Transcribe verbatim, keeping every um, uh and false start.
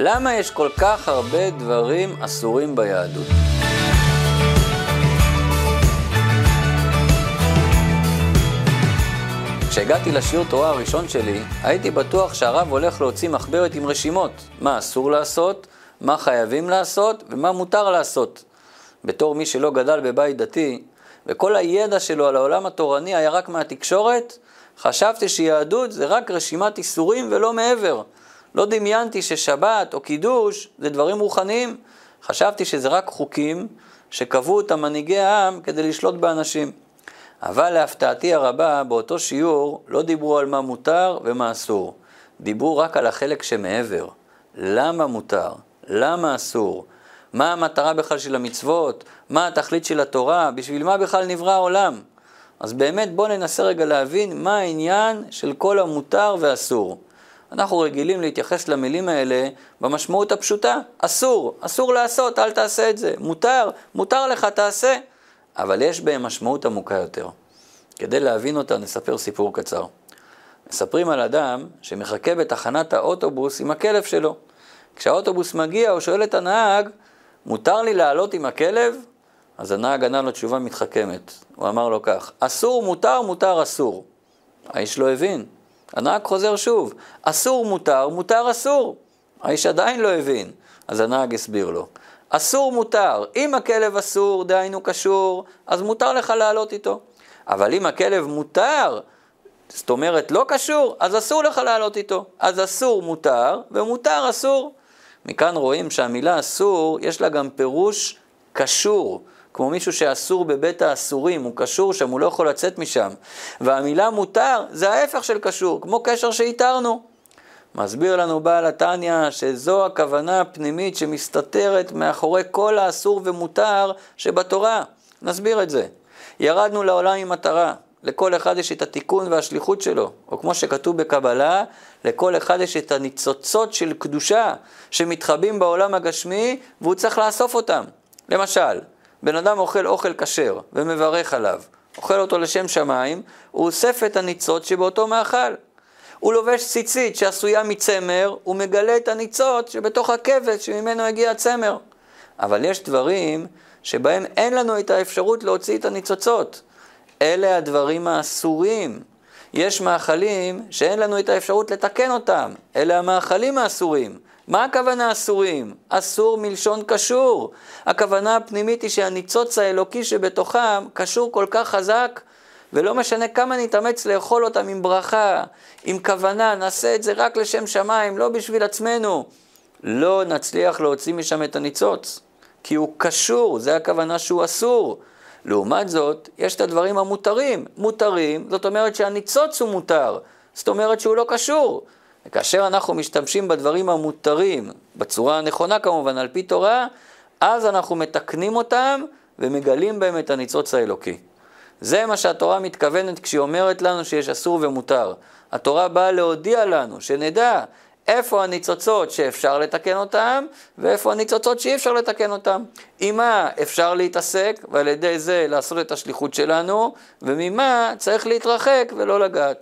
למה יש כל כך הרבה דברים אסורים ביהדות? כשהגעתי לשיעור תורה הראשון שלי, הייתי בטוח שהרב הולך להוציא מחברת עם רשימות. מה אסור לעשות, מה חייבים לעשות ומה מותר לעשות. בתור מי שלא גדל בבית דתי, וכל הידע שלו על העולם התורני היה רק מהתקשורת, חשבתי שיהדות זה רק רשימת איסורים ולא מעבר. לא דמיינתי ששבת או קידוש זה דברים רוחניים. חשבתי שזה רק חוקים שקבעו אותם מנהיגי העם כדי לשלוט באנשים. אבל להפתעתי הרבה, באותו שיעור לא דיברו על מה מותר ומה אסור. דיברו רק על החלק שמעבר. למה מותר? למה אסור? מה המטרה בכלל של המצוות? מה התכלית של התורה? בשביל מה בכלל נברא העולם? אז באמת בואו ננסה רגע להבין מה העניין של כל המותר ואסור. אנחנו רגילים להתייחס למילים האלה במשמעות הפשוטה. אסור, אסור לעשות, אל תעשה את זה. מותר, מותר לך, תעשה. אבל יש בהם משמעות עמוקה יותר. כדי להבין אותה נספר סיפור קצר. מספרים על אדם שמחכה בתחנת האוטובוס עם הכלב שלו. כשהאוטובוס מגיע הוא שואל את הנהג, מותר לי לעלות עם הכלב? אז הנהג ענה לו תשובה מתחכמת. הוא אמר לו כך, אסור מותר, מותר אסור. האיש לא הבין. הנהג חוזר שוב, אסור מותר, מותר אסור. האיש עדיין לא הבין. אז הנהג הסביר לו, אסור מותר, אם הכלב אסור, דהיינו קשור, אז מותר לך לעלות איתו. אבל אם הכלב מותר, זאת אומרת לא קשור, אז אסור לך לעלות איתו. אז אסור מותר ומותר אסור. מכאן רואים שהמילה אסור יש לה גם פירוש קשור, כמו מישהו שאסור בבית האסורים, הוא קשור שם, הוא לא יכול לצאת משם. והמילה מותר זה ההפך של קשור, כמו קשר שהתארנו. מסביר לנו בעל התניא שזו הכוונה הפנימית שמסתתרת מאחורי כל האסור ומותר שבתורה. נסביר את זה. ירדנו לעולם עם מטרה. לכל אחד יש את התיקון והשליחות שלו. או כמו שכתוב בקבלה, לכל אחד יש את הניצוצות של קדושה שמתחבאים בעולם הגשמי והוא צריך לאסוף אותם. למשל, בן אדם אוכל אוכל כשר ומברך עליו. אוכל אותו לשם שמיים, הוא אוסף את הניצוץ שבאותו מאכל. הוא לובש ציצית שעשויה מצמר, הוא מגלה את הניצות שבתוך הכבש שממנו הגיע הצמר. אבל יש דברים שבהם אין לנו את האפשרות להוציא את הניצוצות. אלה הדברים האסורים. יש מאכלים שאין לנו את האפשרות לתקן אותם. אלה המאכלים האסורים. מה הכוונה אסורים? אסור מלשון קשור. הכוונה הפנימית היא שהניצוץ האלוקי שבתוכם קשור כל כך חזק, ולא משנה כמה נתאמץ לאכול אותם עם ברכה, עם כוונה, נעשה את זה רק לשם שמיים, לא בשביל עצמנו. לא נצליח להוציא משם את הניצוץ, כי הוא קשור, זה הכוונה שהוא אסור. לעומת זאת, יש את הדברים המותרים. מותרים, זאת אומרת שהניצוץ הוא מותר, זאת אומרת שהוא לא קשור. וכאשר אנחנו משתמשים בדברים המותרים, בצורה הנכונה כמובן, על פי תורה, אז אנחנו מתקנים אותם ומגלים בהם את הניצוץ האלוקי. זה מה שהתורה מתכוונת כשהיא אומרת לנו שיש אסור ומותר. התורה באה להודיע לנו שנדע איפה הניצוצות שאפשר לתקן אותם, ואיפה הניצוצות שאי אפשר לתקן אותם. עם מה אפשר להתעסק, ועל ידי זה לעשות את השליחות שלנו, וממה צריך להתרחק ולא לגעת.